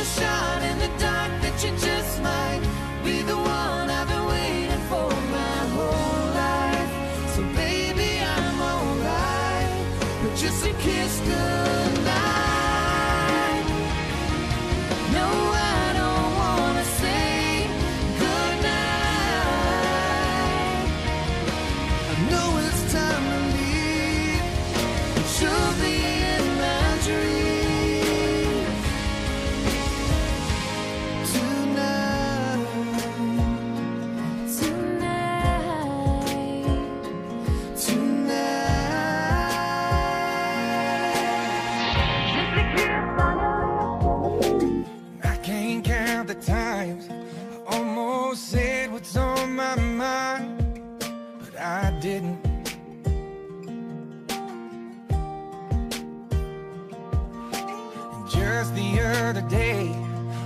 a shot in the dark that you just might be the one I've been waiting for my whole life. So baby, I'm alright, but just a kiss goodnight. No, I don't wanna say goodnight. I know it's time to leave, but you'll be in my dreams. Just the other day,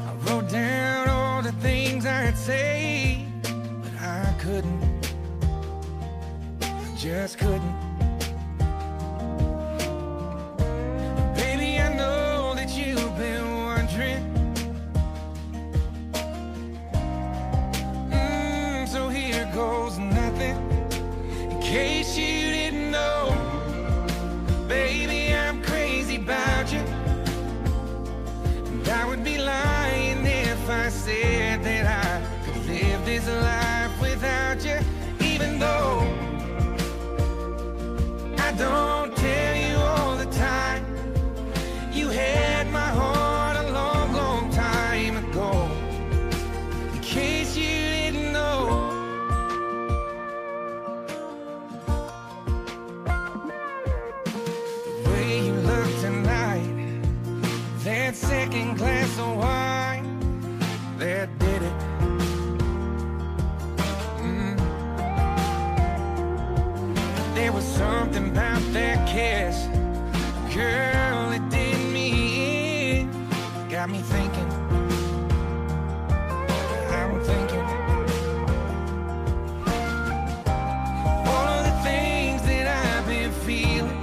I wrote down all the things I'd say, but I couldn't, I just couldn't. Baby, I know that you've been wondering, so here goes nothing, in case you didn't know. Baby, I'm crazy about you, I would be lying if I said that I could live this life without you. Even though I don't tell you all the time, you had my heart a long, long time ago, in case you didn't know. The way you look tonight, that second glass of wine, that did it. There was something about that kiss, girl, it did me in. Got me thinking, I'm thinking, all of the things that I've been feeling.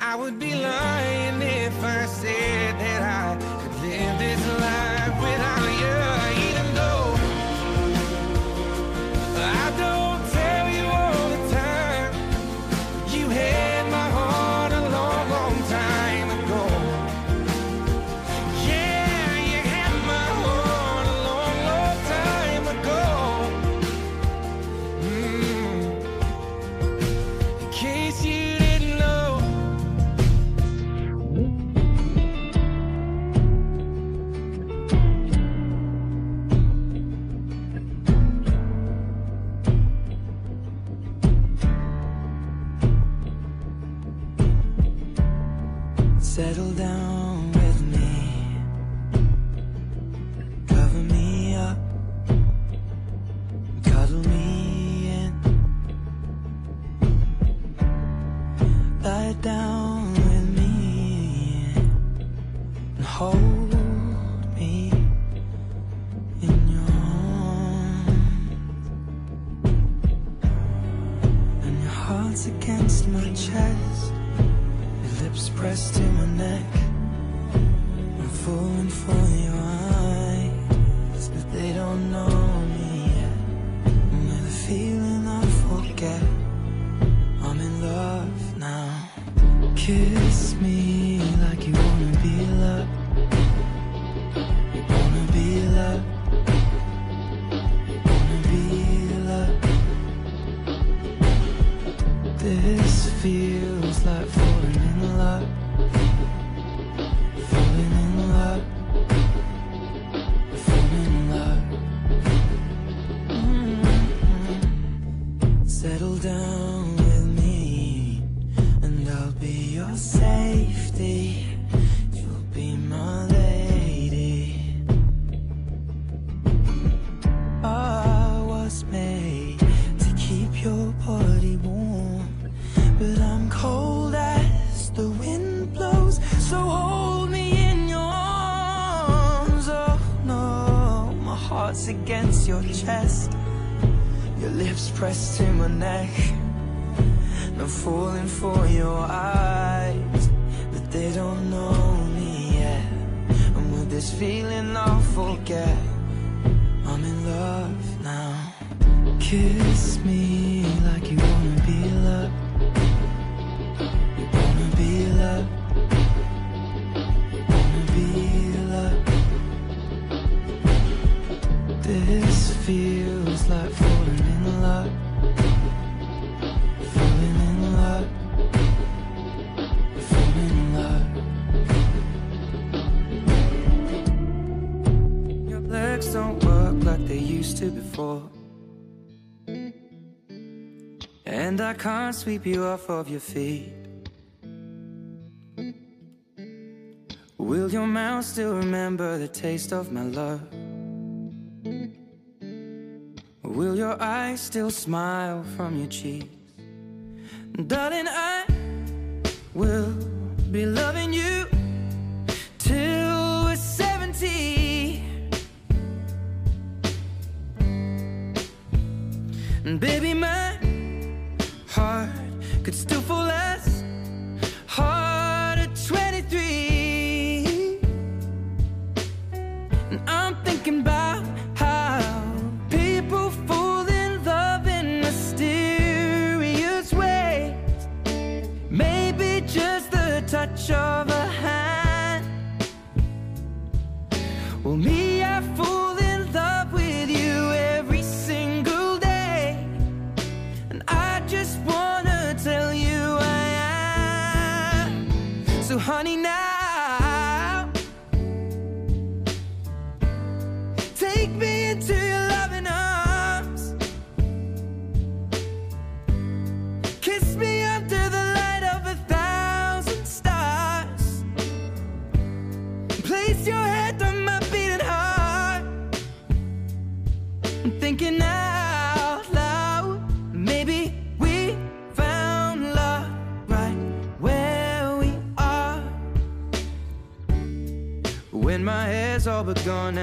I would be lying if I said that I could live this life without you. Even though I don't tell you all the time, you had my heart a long, long time ago. Yeah, you had my heart a long, long time ago. In case you didn't know. Settle down with me, cover me up, cuddle me in, lie down with me, and hold me in your arms, and your heart's against my chest. Lips pressed to my neck, I'm falling for your eyes, but they don't know me yet. And with a feeling I forget, I'm in love now. Kiss me like you wanna be loved, you wanna be loved, you wanna be loved. feels like falling in love, falling in love, falling in love. Settle down with me, and I'll be your safety. You'll be my lady. I was made to keep your body warm, but I'm cold as the wind blows, so hold me in your arms. Oh no, my heart's against your chest, your lips pressed to my neck, and I'm falling for your eyes, but they don't know me yet. And with this feeling I'll forget, I'm in love now. Kiss me like you wanna be loved, you wanna be loved, you wanna be loved. This feels like falling in love, falling in love, falling in love. Your legs don't work like they used to before, and I can't sweep you off of your feet. Will your mouth still remember the taste of my love? Will your eyes still smile from your cheeks? Darling, I will be loving you till we're 70. And baby, my heart could still fall as hard at 23. And I'm thinking about how people fall in love in mysterious ways. Maybe just the touch of a hand. Well, me, I fall in love with you every single day, and I just wanna tell you I am. So honey, now take me into your loving arms, kiss me under the light of 1,000 stars, place your head on my beating heart. I'm thinking now, when my hair's all but gone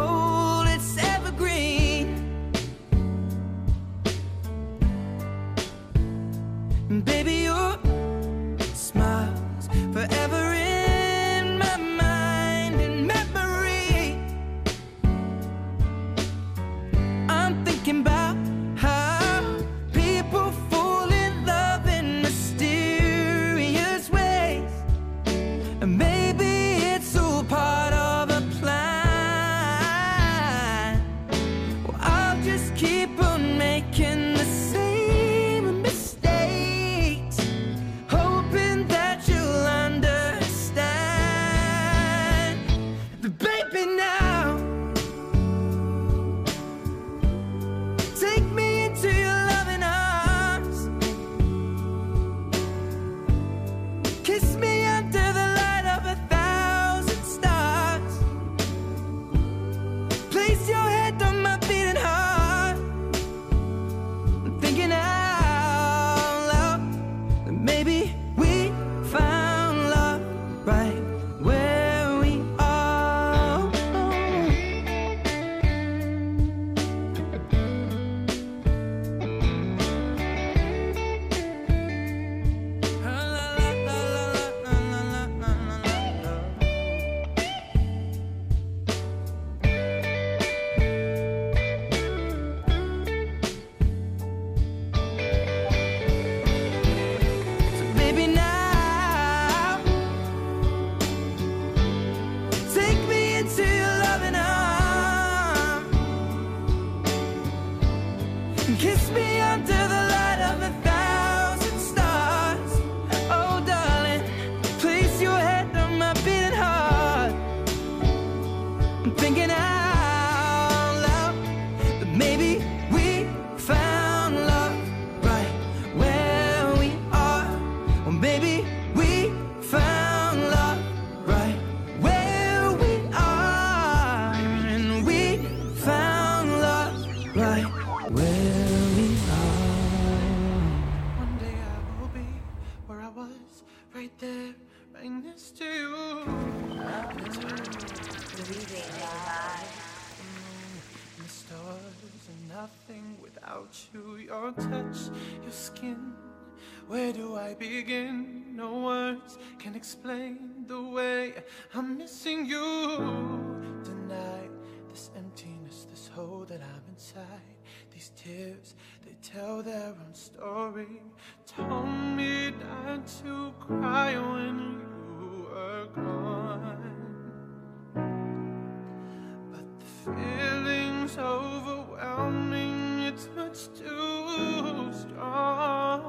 old, it's evergreen. Baby, your smile's forever in my mind and memory. I'm thinking about how people fall in love in mysterious ways, and maybe it's all part of a plan. Well, I'll just keep on making the same walls, right there, right next to you. Breathing in the stars are nothing without you. Your touch, your skin, where do I begin? No words can explain the way I'm missing you. Tonight, this emptiness, this hole that I'm inside, these tears, they tell their own story. Told me not to cry when you were gone, but the feeling's overwhelming, it's much too strong.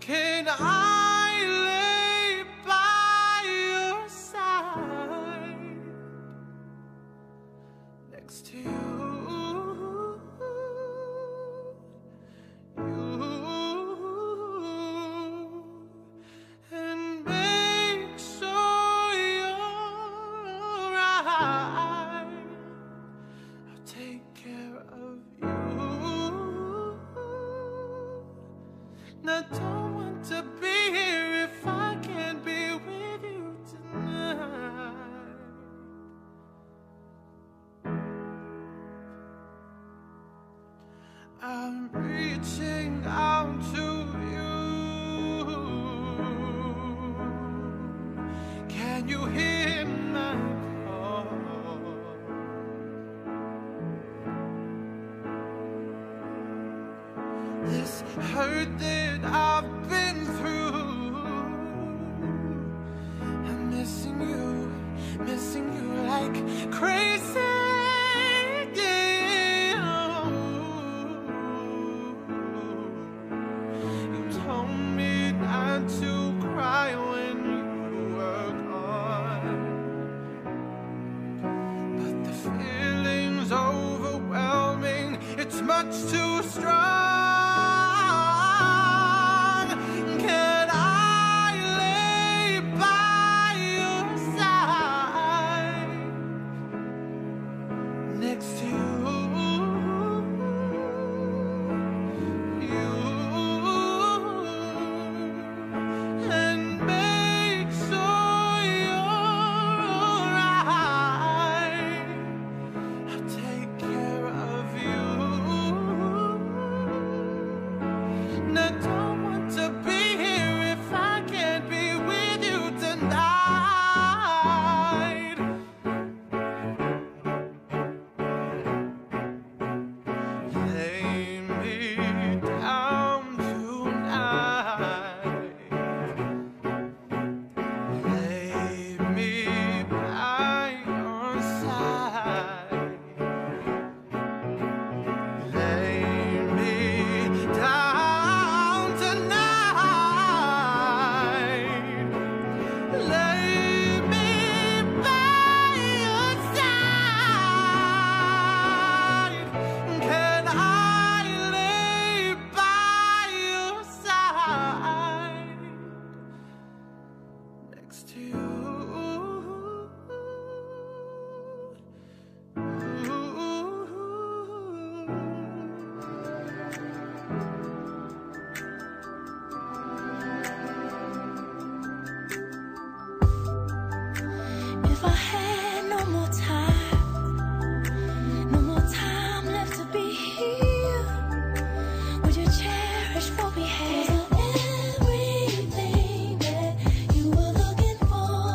Can I lay by your side, next to you? I don't want to be here if I can't be with you tonight. I'm reaching out to you. Can you hear my call? This hurt that I've been through, I'm missing you like crazy. You told me not to cry when you were gone, but the feeling's overwhelming, it's much too strong. Cherish what we had, 'cause of everything that you were looking for.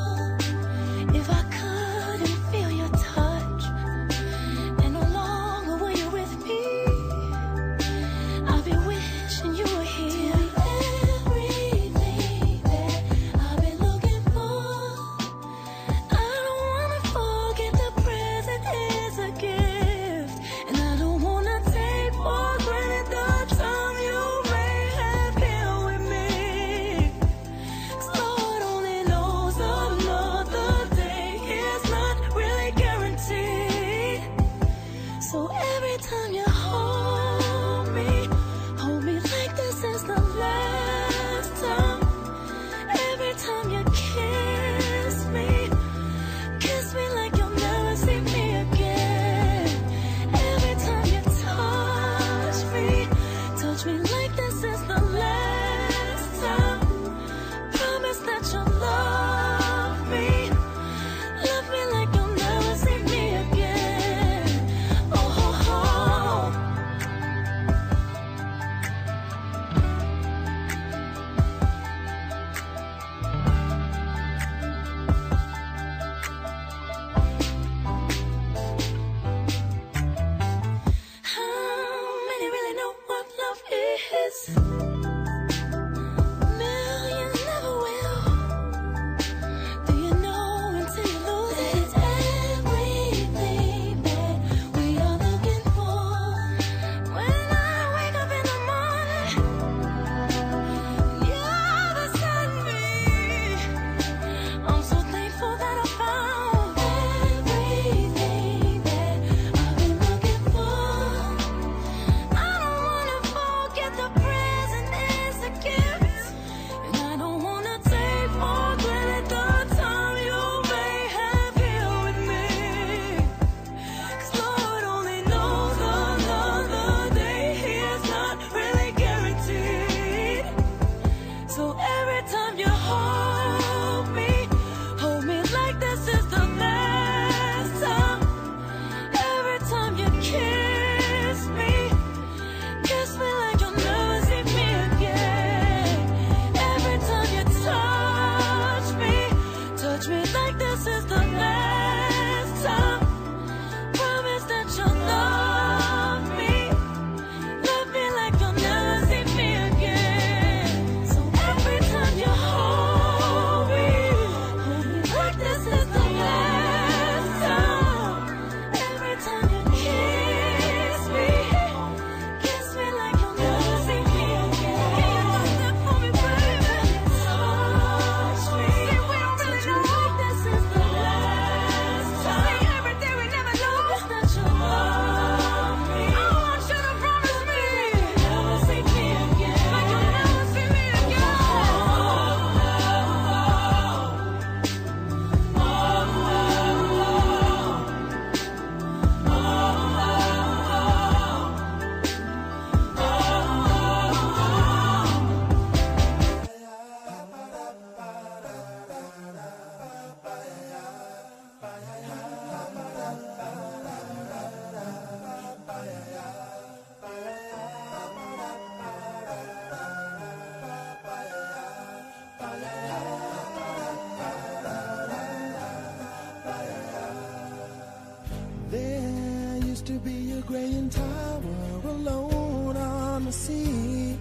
to be a graying tower alone on the sea.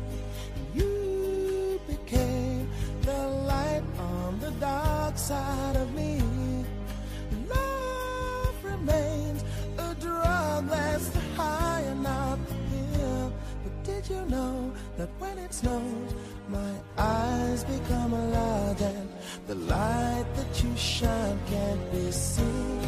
You became the light on the dark side of me. Love remains a drug that's the high and not the pill. But did you know that when it snows, my eyes become alive and the light that you shine can't be seen?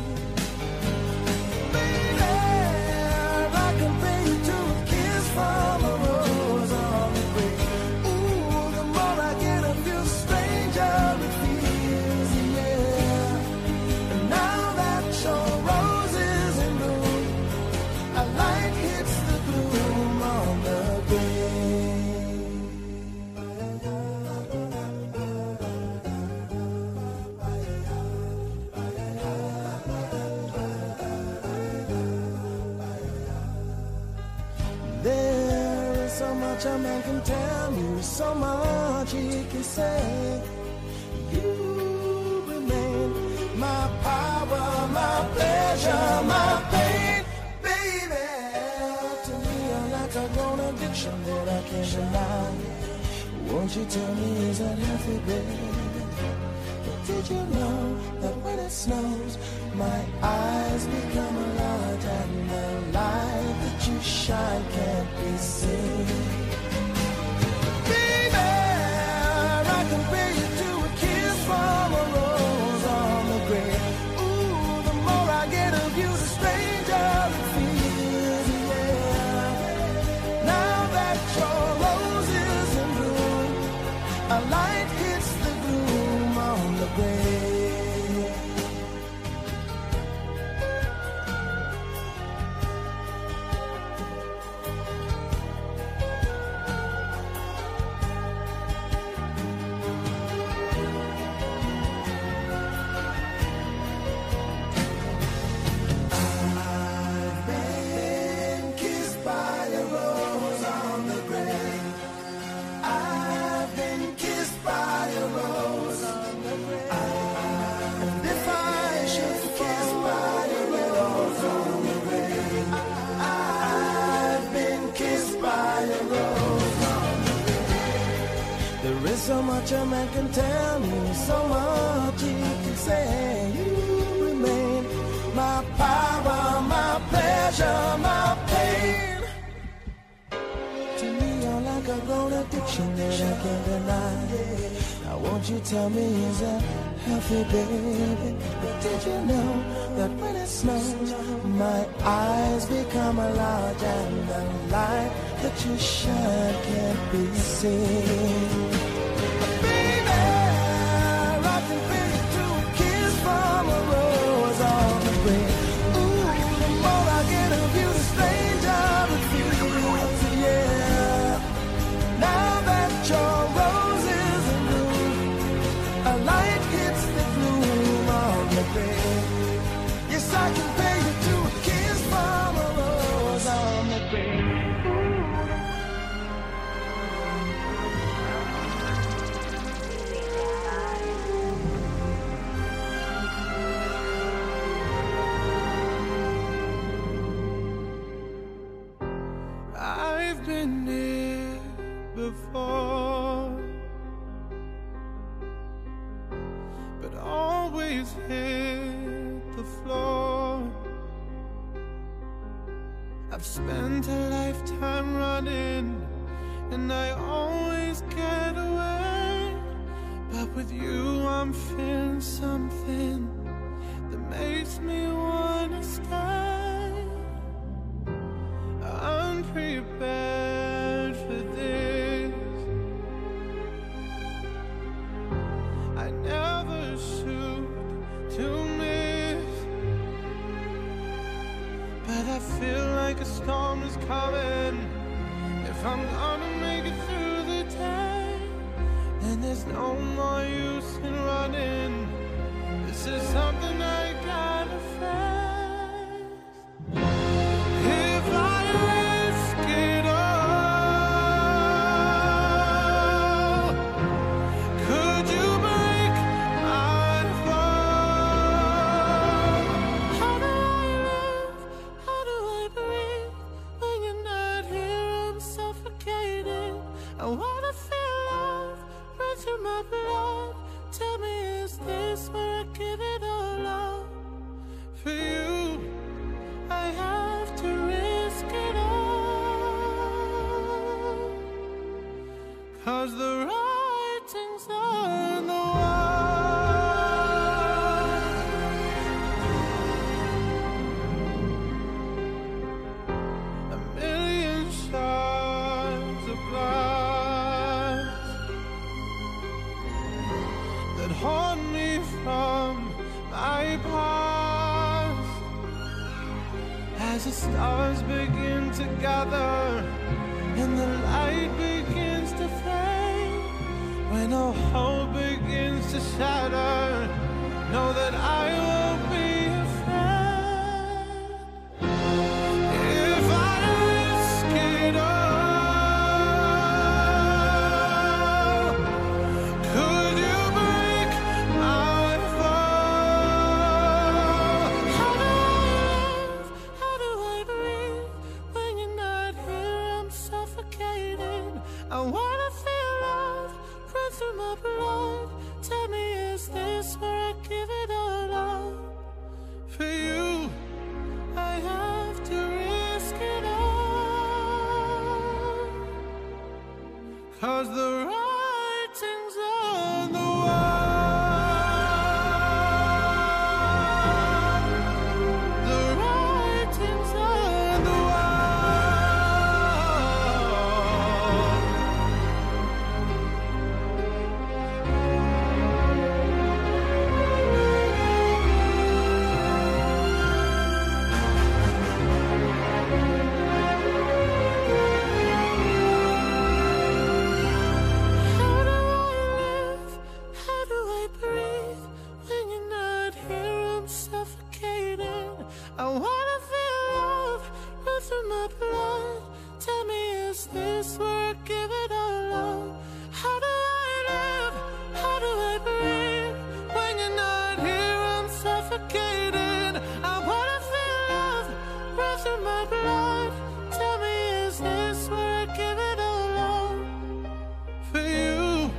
I can bring you to a kiss from a rose on the breeze. Ooh, the more I get of you, stranger it feels, yeah. And now that your rose is in bloom, a light hits the gloom on the a man can tell you, so much he can say. You remain my power, my pleasure, my pain, baby. To me, you're like a grown addiction that I can't deny. Won't you tell me, is that healthy, baby? But did you know that when it snows, my eyes become a lot, and the light that you shine can't be seen? So much a man can tell me, so much he can say. You remain my power, my pleasure, my pain. To me, you're like a grown addiction that I can't deny. Now won't you tell me, is that healthy, baby? But did you know that when it snows, my eyes become alive and the light that you shine can't be seen? Spent a lifetime running, and I always get away. But with you, I'm feeling something that makes me wanna stay. I'm prepared for this. I never shoot to miss, but I feel like a storm is coming. If I'm gonna make it through the day, then there's no more use in running. This is something I gotta face. love. Tell me, is this where I give it all up for you? I have to risk it all, 'cause the writing's on the wall. A million shards of glass that haunt me from my past. As the stars begin to gather and the light begins to fade, when all hope begins to shatter, know that I won't be afraid. If I risk it all, could you break my fall? How do I live? How do I breathe? When you're not here, I'm suffocating. I wanna feel love run through my blood. Tell me, is this where I give it all up for you? I have to risk it all, 'cause the writing's on the wall. The writing's on the wall. How do I live? How do I breathe? When you're not here, I'm suffocating. I wanna feel love run through my blood. Tell me, is this where I give it all up? How do I live? How do I breathe? When you're not here, I'm suffocating. I wanna feel love run through my blood. Tell me, is this where I give it all up for you?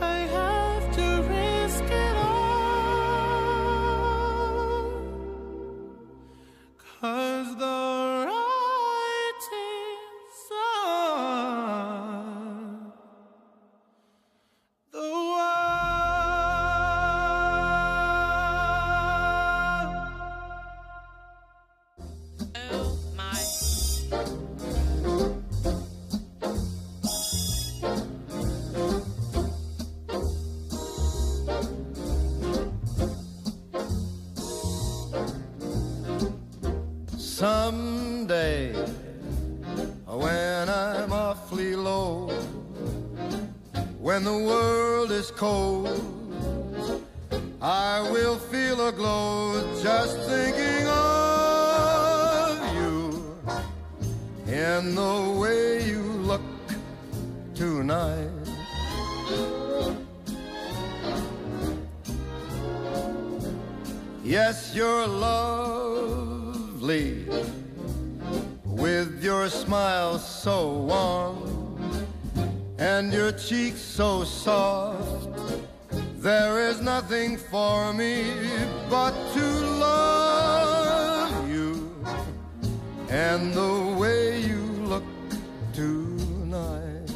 I have to risk it all, 'cause the writing's on the wall. Oh my. Someday, when I'm awfully low, when the world is cold, I will feel a glow just thinking of you and the way you look tonight. Yes, you're lovely with your smile so warm and your cheeks so soft. There is nothing for me but to love you and the way you look tonight.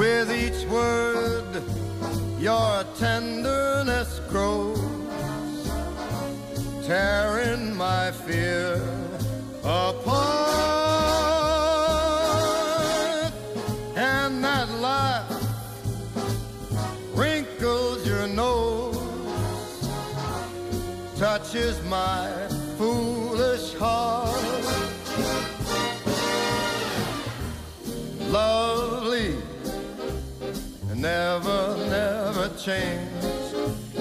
With each word, your tenderness grows, tearing my fear apart. And that laugh wrinkles your nose, touches my foolish heart. Lovely, never, never change.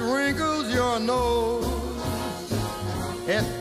wrinkles your nose, it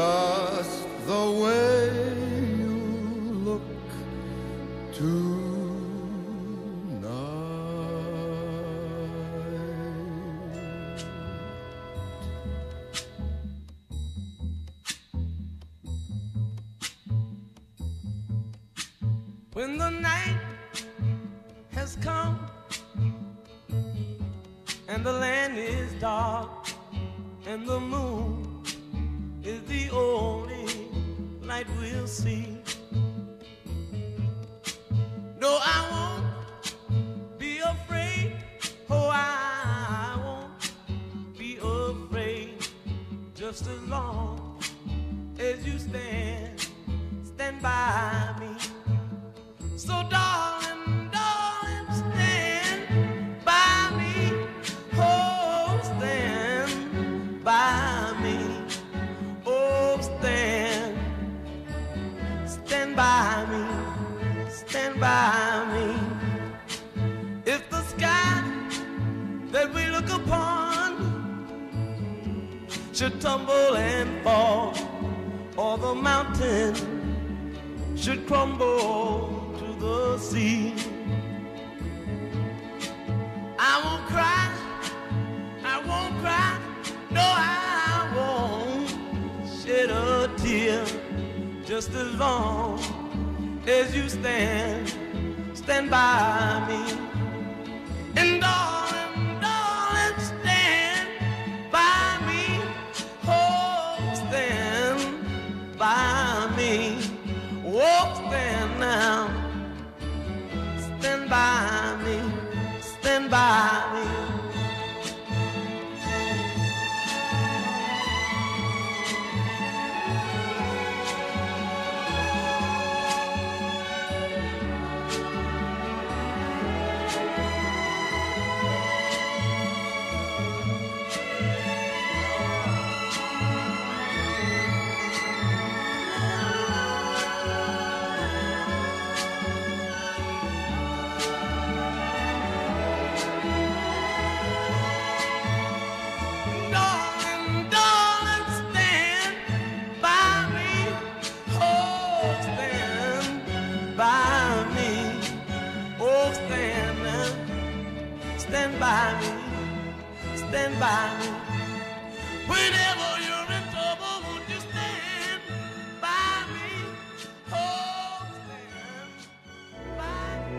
Just the way you look tonight. When the night has come and the land is dark and the moon is the only light we'll see, no, I won't be afraid. Oh, I won't be afraid, just as long as you stand by me. So darling, darling, stand by me. Oh, stand by me. Oh, stand by me. Stand by me. If the sky that we look upon should tumble and fall, or the mountain should crumble the sea, I won't cry, I won't cry, no, I won't shed a tear, just as long as you stand by me. And darling, darling, stand by me. Oh, stand by me. Oh, stand now. Stand by me, stand by me. Stand by me. Whenever you're in trouble, won't you stand by me? Oh, stand by me.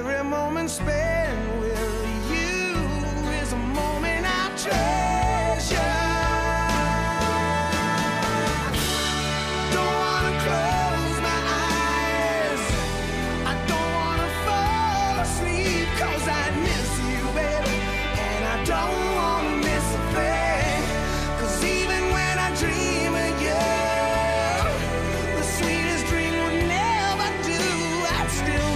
Every moment spent with you is a moment I treasure. Don't wanna close my eyes, I don't wanna fall asleep, 'cause I miss you, baby, and I don't wanna miss a thing. 'Cause even when I dream of you, the sweetest dream would never do. I still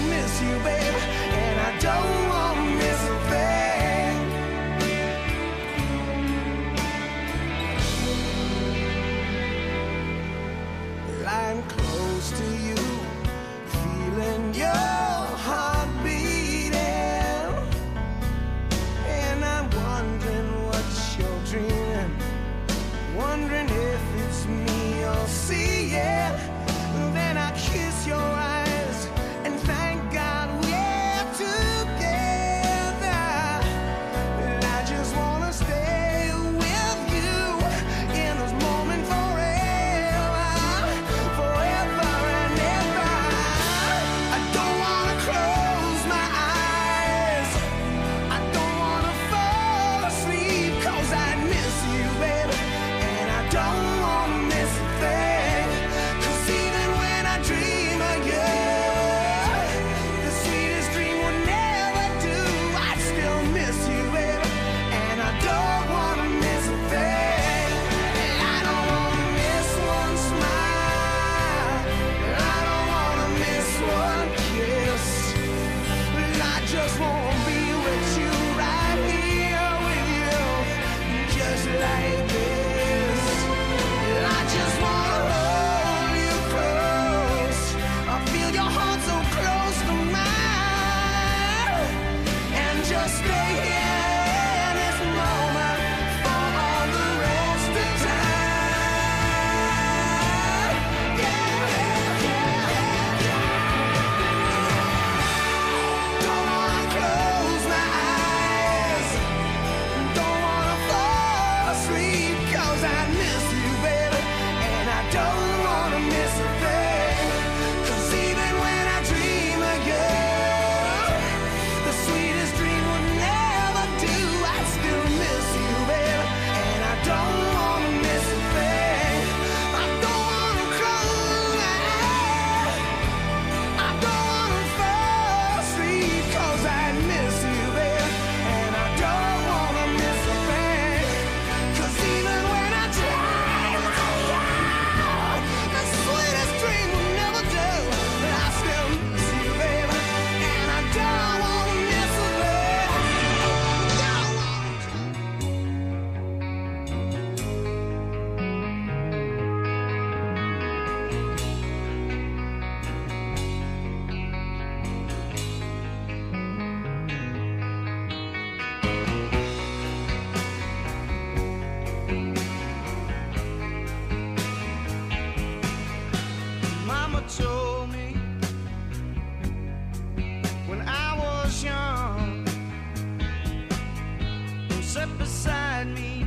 beside me,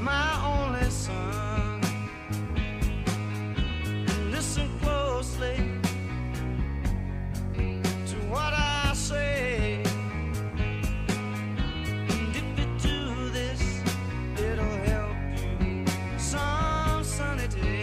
my only son. Listen closely to what I say, and if you do this, it'll help you some sunny day.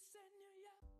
Send you, yeah.